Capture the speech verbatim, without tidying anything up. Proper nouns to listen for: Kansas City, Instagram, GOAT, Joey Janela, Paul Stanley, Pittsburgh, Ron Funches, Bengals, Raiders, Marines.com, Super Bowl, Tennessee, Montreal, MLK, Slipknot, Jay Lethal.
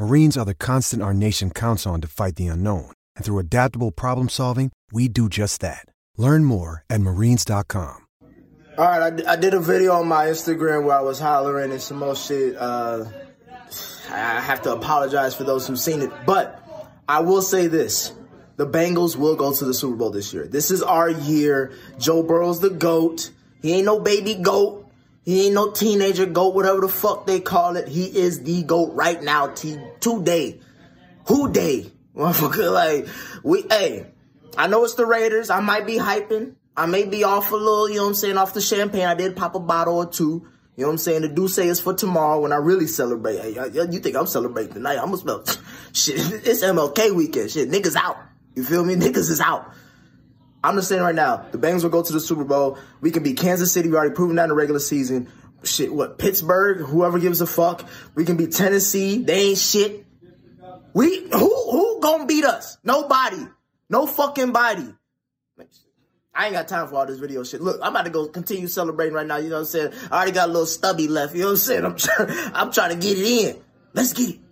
Marines are the constant our nation counts on to fight the unknown, and through adaptable problem solving, we do just that. Learn more at Marines dot com. All right, I, I did a video on my Instagram where I was hollering and some more shit. Uh... I have to apologize for those who've seen it, but I will say this. The Bengals will go to the Super Bowl this year. This is our year. Joe Burrow's the GOAT. He ain't no baby GOAT. He ain't no teenager GOAT, whatever the fuck they call it. He is the GOAT right now, T. Today. Who day? Motherfucker, like, we, hey, I know it's the Raiders. I might be hyping. I may be off a little, you know what I'm saying, off the champagne. I did pop a bottle or two. You know what I'm saying? The douce is for tomorrow when I really celebrate. Hey, you think I'm celebrating tonight? I'm gonna smell shit. It's M L K weekend. Shit, niggas out. You feel me? Niggas is out. I'm just saying right now, the Bengals will go to the Super Bowl. We can beat Kansas City. We already proven that in the regular season. Shit, what? Pittsburgh? Whoever gives a fuck. We can beat Tennessee. They ain't shit. We who who gonna beat us? Nobody. No fucking body. I ain't got time for all this video shit. Look, I'm about to go continue celebrating right now. You know what I'm saying? I already got a little stubby left. You know what I'm saying? I'm, try- I'm trying to get it in. Let's get it.